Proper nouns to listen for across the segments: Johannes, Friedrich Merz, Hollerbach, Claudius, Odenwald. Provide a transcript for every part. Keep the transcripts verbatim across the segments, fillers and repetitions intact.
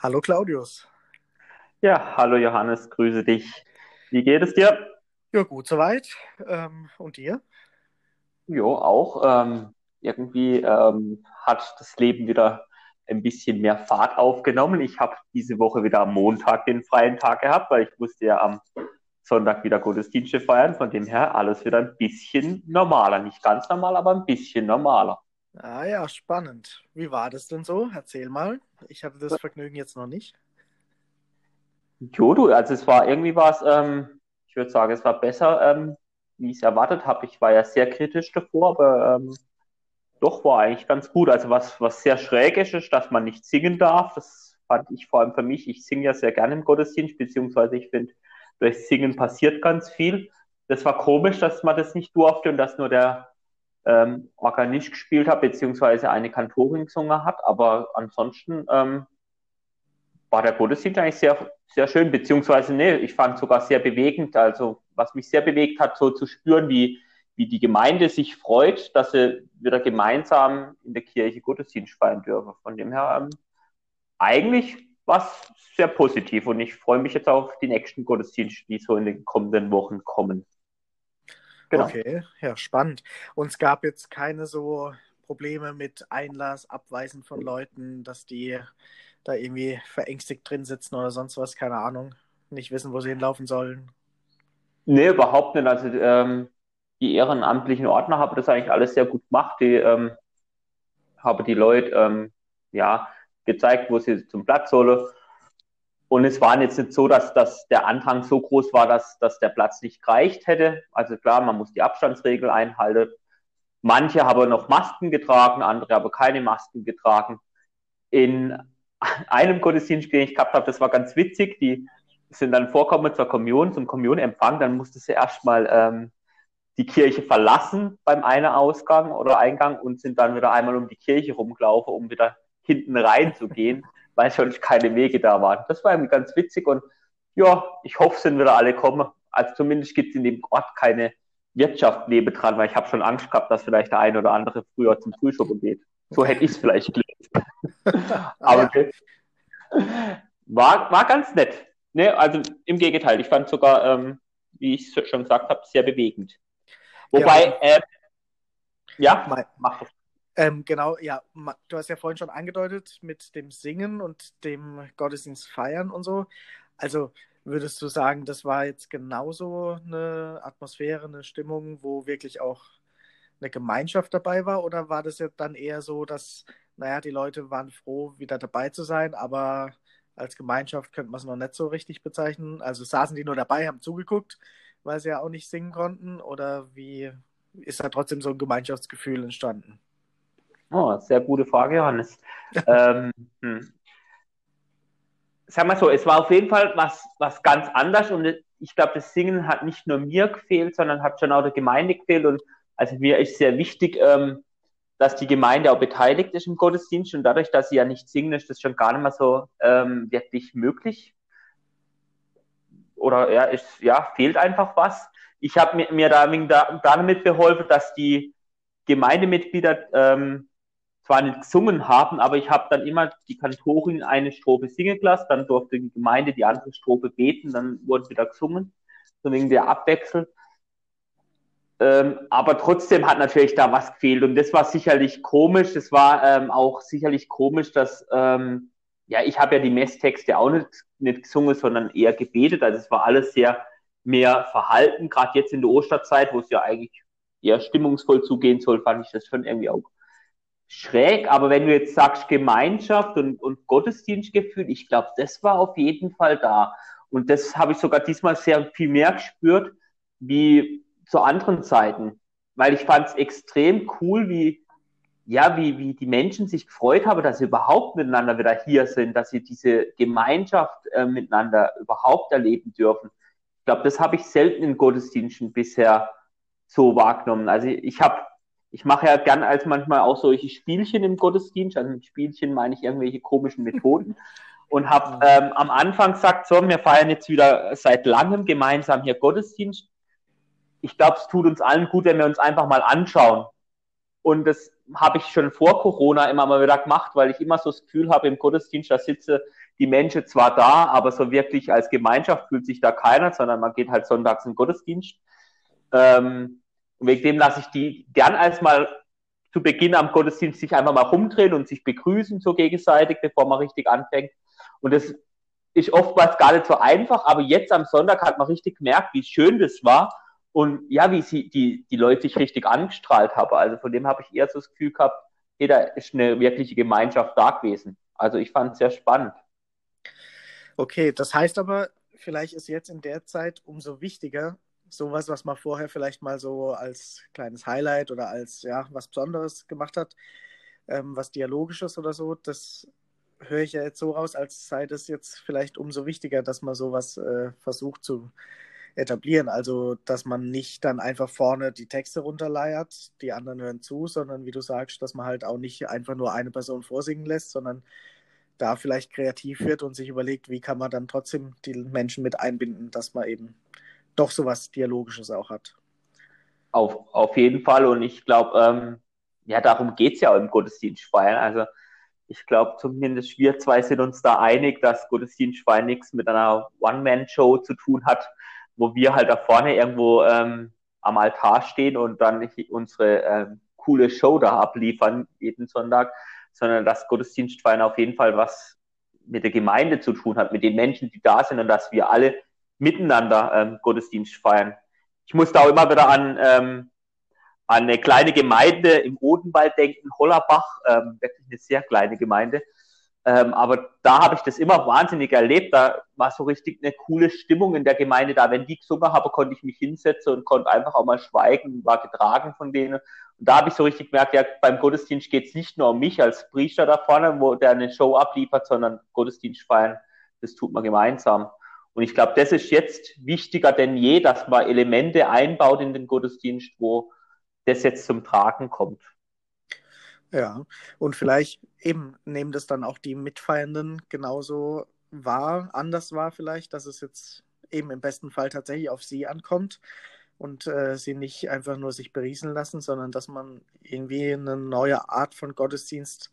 Hallo Claudius. Ja, hallo Johannes, grüße dich. Wie geht es dir? Ja, gut soweit. Ähm, und dir? Jo, auch. Ähm, irgendwie ähm, hat das Leben wieder ein bisschen mehr Fahrt aufgenommen. Ich habe diese Woche wieder am Montag den freien Tag gehabt, weil ich musste ja am Sonntag wieder Gottesdienste feiern. Von dem her alles wieder ein bisschen normaler. Nicht ganz normal, aber ein bisschen normaler. Ah ja, spannend. Wie war das denn so? Erzähl mal. Ich hatte das Vergnügen jetzt noch nicht. Jo, du, also es war, irgendwie war es, ähm, ich würde sagen, es war besser, ähm, wie ich es erwartet habe. Ich war ja sehr kritisch davor, aber ähm, doch war eigentlich ganz gut. Also was, was sehr schräg ist, ist, dass man nicht singen darf. Das fand ich vor allem für mich. Ich singe ja sehr gerne im Gottesdienst, beziehungsweise ich finde, durch Singen passiert ganz viel. Das war komisch, dass man das nicht durfte und dass nur der ähm, Organist gespielt hat, beziehungsweise eine Kantorin gesungen hat. Aber ansonsten ähm, war der Gottesdienst eigentlich sehr, sehr schön, beziehungsweise, nee, ich fand sogar sehr bewegend. Also, was mich sehr bewegt hat, so zu spüren, wie, wie die Gemeinde sich freut, dass sie wieder gemeinsam in der Kirche Gottesdienst feiern dürfen. Von dem her, ähm, eigentlich war es sehr positiv und ich freue mich jetzt auf die nächsten Gottesdienste, die so in den kommenden Wochen kommen. Genau. Okay, ja, spannend. Und es gab jetzt keine so Probleme mit Einlass, Abweisen von Leuten, dass die da irgendwie verängstigt drin sitzen oder sonst was, keine Ahnung, nicht wissen, wo sie hinlaufen sollen? Nee, überhaupt nicht. Also ähm, die ehrenamtlichen Ordner haben das eigentlich alles sehr gut gemacht. Die ähm, haben die Leute ähm, ja, gezeigt, wo sie zum Platz sollen. Und es war jetzt nicht so, dass, dass der Andrang so groß war, dass, dass der Platz nicht gereicht hätte. Also klar, man muss die Abstandsregel einhalten. Manche haben noch Masken getragen, andere haben keine Masken getragen. In einem Gottesdienst, den ich gehabt habe, das war ganz witzig, die sind dann vorgekommen zur Kommunion, zum Kommunionempfang, dann musste sie erstmal ähm, die Kirche verlassen beim einen Ausgang oder Eingang und sind dann wieder einmal um die Kirche rumgelaufen, um wieder hinten reinzugehen, weil sonst keine Wege da waren. Das war irgendwie ganz witzig und ja, ich hoffe, sind wieder alle kommen. Also zumindest gibt es in dem Ort keine Wirtschaft nebendran, weil ich habe schon Angst gehabt, dass vielleicht der eine oder andere früher zum Frühschoppen geht. So hätte ich es vielleicht gelöst. Aber okay. war, war ganz nett. Ne, also im Gegenteil, ich fand sogar, ähm, wie ich es schon gesagt habe, sehr bewegend. Wobei, ja, äh, ja mein, mach das. Ähm, genau, ja, du hast ja vorhin schon angedeutet mit dem Singen und dem Gottesdienst feiern und so. Also würdest du sagen, das war jetzt genauso eine Atmosphäre, eine Stimmung, wo wirklich auch eine Gemeinschaft dabei war? Oder war das ja dann eher so, dass, naja, die Leute waren froh, wieder dabei zu sein, aber als Gemeinschaft könnte man es noch nicht so richtig bezeichnen? Also saßen die nur dabei, haben zugeguckt, weil sie ja auch nicht singen konnten? Oder wie ist da trotzdem so ein Gemeinschaftsgefühl entstanden? Oh, sehr gute Frage, Johannes. ähm, hm. Sag mal so, es war auf jeden Fall was, was ganz anderes und ich glaube, das Singen hat nicht nur mir gefehlt, sondern hat schon auch der Gemeinde gefehlt. Und also mir ist sehr wichtig, ähm, dass die Gemeinde auch beteiligt ist im Gottesdienst und dadurch, dass sie ja nicht singen, ist das schon gar nicht mehr so ähm, wirklich möglich. Oder ja, ist, ja, fehlt einfach was. Ich habe mir, mir da, da, damit geholfen, dass die Gemeindemitglieder ähm, zwar nicht gesungen haben, aber ich habe dann immer die Kantorin eine Strophe singen lassen, dann durfte die Gemeinde die andere Strophe beten, dann wurde wieder gesungen, so wegen der Abwechsel. Ähm, aber trotzdem hat natürlich da was gefehlt und das war sicherlich komisch, das war ähm, auch sicherlich komisch, dass, ähm, ja, ich habe ja die Messtexte auch nicht, nicht gesungen, sondern eher gebetet, also es war alles sehr mehr verhalten, gerade jetzt in der Osterzeit, wo es ja eigentlich eher stimmungsvoll zugehen soll, fand ich das schon irgendwie auch schräg, aber wenn du jetzt sagst Gemeinschaft und, und Gottesdienstgefühl, ich glaube, das war auf jeden Fall da und das habe ich sogar diesmal sehr viel mehr gespürt, wie zu anderen Zeiten, weil ich fand es extrem cool, wie, ja, wie, wie die Menschen sich gefreut haben, dass sie überhaupt miteinander wieder hier sind, dass sie diese Gemeinschaft äh, miteinander überhaupt erleben dürfen. Ich glaube, das habe ich selten in Gottesdiensten bisher so wahrgenommen. Also ich habe Ich mache ja gern als manchmal auch solche Spielchen im Gottesdienst, also mit Spielchen meine ich irgendwelche komischen Methoden und habe ähm, am Anfang gesagt, so, wir feiern jetzt wieder seit langem gemeinsam hier Gottesdienst. Ich glaube, es tut uns allen gut, wenn wir uns einfach mal anschauen. Und das habe ich schon vor Corona immer mal wieder gemacht, weil ich immer so das Gefühl habe, im Gottesdienst, da sitzen die Menschen zwar da, aber so wirklich als Gemeinschaft fühlt sich da keiner, sondern man geht halt sonntags in den Gottesdienst. Ähm, und wegen dem lasse ich die gern erstmal zu Beginn am Gottesdienst sich einfach mal rumdrehen und sich begrüßen so gegenseitig, bevor man richtig anfängt. Und das ist oftmals gar nicht so einfach, aber jetzt am Sonntag hat man richtig gemerkt, wie schön das war. Und ja, wie sie die, die Leute sich richtig angestrahlt haben. Also von dem habe ich eher so das Gefühl gehabt, jeder ist eine wirkliche Gemeinschaft da gewesen. Also ich fand es sehr spannend. Okay, das heißt aber, vielleicht ist jetzt in der Zeit umso wichtiger, sowas, was man vorher vielleicht mal so als kleines Highlight oder als ja was Besonderes gemacht hat, ähm, was Dialogisches oder so, das höre ich ja jetzt so raus, als sei das jetzt vielleicht umso wichtiger, dass man sowas äh, versucht zu etablieren, also dass man nicht dann einfach vorne die Texte runterleiert, die anderen hören zu, sondern wie du sagst, dass man halt auch nicht einfach nur eine Person vorsingen lässt, sondern da vielleicht kreativ wird und sich überlegt, wie kann man dann trotzdem die Menschen mit einbinden, dass man eben doch sowas Dialogisches auch hat. Auf, auf jeden Fall, und ich glaube, ähm, ja, darum geht es ja auch im Gottesdienst feiern, also ich glaube, zumindest wir zwei sind uns da einig, dass Gottesdienst feiern nichts mit einer One-Man-Show zu tun hat, wo wir halt da vorne irgendwo ähm, am Altar stehen und dann unsere ähm, coole Show da abliefern jeden Sonntag, sondern dass Gottesdienstfeiern auf jeden Fall was mit der Gemeinde zu tun hat, mit den Menschen, die da sind, und dass wir alle miteinander ähm, Gottesdienst feiern. Ich muss da auch immer wieder an, ähm, an eine kleine Gemeinde im Odenwald denken, Hollerbach, ähm, wirklich eine sehr kleine Gemeinde. Ähm, aber da habe ich das immer wahnsinnig erlebt, da war so richtig eine coole Stimmung in der Gemeinde da. Wenn die gesungen habe, konnte ich mich hinsetzen und konnte einfach auch mal schweigen, war getragen von denen. Und da habe ich so richtig gemerkt, ja, beim Gottesdienst geht es nicht nur um mich als Priester da vorne, wo der eine Show abliefert, sondern Gottesdienst feiern, das tut man gemeinsam. Und ich glaube, das ist jetzt wichtiger denn je, dass man Elemente einbaut in den Gottesdienst, wo das jetzt zum Tragen kommt. Ja, und vielleicht eben nehmen das dann auch die Mitfeiernden genauso wahr, anders wahr vielleicht, dass es jetzt eben im besten Fall tatsächlich auf sie ankommt und äh, sie nicht einfach nur sich berieseln lassen, sondern dass man irgendwie eine neue Art von Gottesdienst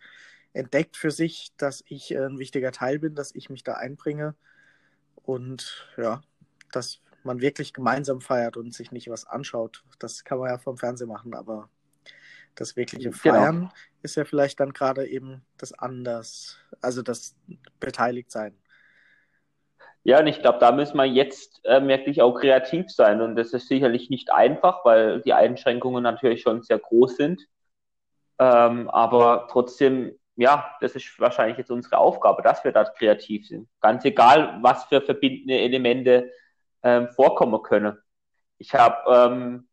entdeckt für sich, dass ich äh, ein wichtiger Teil bin, dass ich mich da einbringe und ja, dass man wirklich gemeinsam feiert und sich nicht was anschaut. Das kann man ja vom Fernsehen machen, aber das wirkliche Feiern genau ist ja vielleicht dann gerade eben das Anders, also das Beteiligtsein. Ja, und ich glaube, da müssen wir jetzt äh, wirklich auch kreativ sein. Und das ist sicherlich nicht einfach, weil die Einschränkungen natürlich schon sehr groß sind. Ähm, aber trotzdem, ja, das ist wahrscheinlich jetzt unsere Aufgabe, dass wir da kreativ sind. Ganz egal, was für verbindende Elemente ähm, vorkommen können. Ich habe ähm,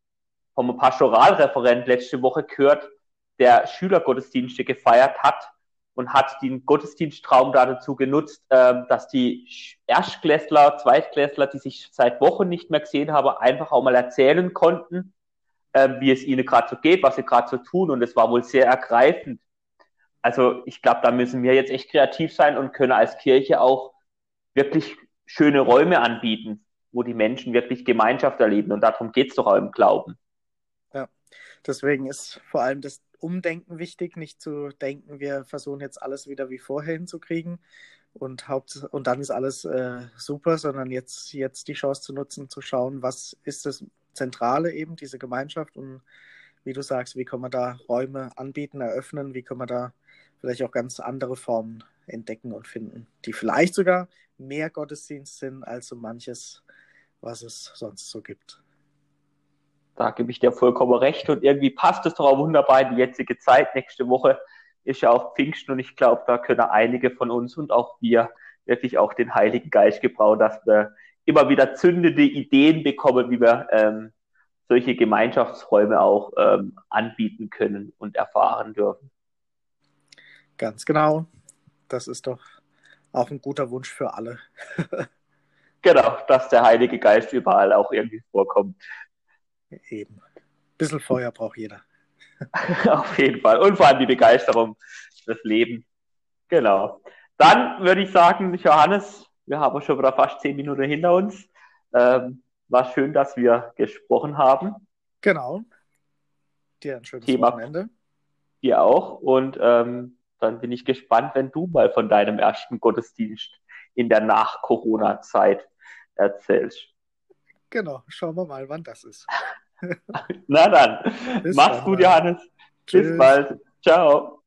vom Pastoralreferent letzte Woche gehört, der Schülergottesdienste gefeiert hat und hat den Gottesdienstraum dazu genutzt, äh, dass die Erstklässler, Zweitklässler, die sich seit Wochen nicht mehr gesehen haben, einfach auch mal erzählen konnten, äh, wie es ihnen gerade so geht, was sie gerade so tun, und es war wohl sehr ergreifend. Also ich glaube, da müssen wir jetzt echt kreativ sein und können als Kirche auch wirklich schöne Räume anbieten, wo die Menschen wirklich Gemeinschaft erleben, und darum geht es doch auch im Glauben. Ja, deswegen ist vor allem das Umdenken wichtig, nicht zu denken, wir versuchen jetzt alles wieder wie vorher hinzukriegen und, Haupt- und dann ist alles äh, super, sondern jetzt, jetzt die Chance zu nutzen, zu schauen, was ist das Zentrale eben, diese Gemeinschaft, und wie du sagst, wie kann man da Räume anbieten, eröffnen, wie kann man da vielleicht auch ganz andere Formen entdecken und finden, die vielleicht sogar mehr Gottesdienst sind als so manches, was es sonst so gibt. Da gebe ich dir vollkommen recht, und irgendwie passt es doch auch wunderbar in die jetzige Zeit. Nächste Woche ist ja auch Pfingsten, und ich glaube, da können einige von uns und auch wir wirklich auch den Heiligen Geist gebrauchen, dass wir immer wieder zündende Ideen bekommen, wie wir ähm, solche Gemeinschaftsräume auch ähm, anbieten können und erfahren dürfen. Ganz genau. Das ist doch auch ein guter Wunsch für alle. Genau, dass der Heilige Geist überall auch irgendwie vorkommt. Eben. Ein bisschen Feuer braucht jeder. Auf jeden Fall. Und vor allem die Begeisterung fürs Leben. Genau. Dann würde ich sagen, Johannes, wir haben schon wieder fast zehn Minuten hinter uns. Ähm, war schön, dass wir gesprochen haben. Genau. Dir ein schönes Thema, Wochenende. Dir auch. Und ähm, dann bin ich gespannt, wenn du mal von deinem ersten Gottesdienst in der Nach-Corona-Zeit erzählst. Genau, schauen wir mal, wann das ist. Na dann, mach's gut, Johannes. Tschüss. Bis bald. Ciao.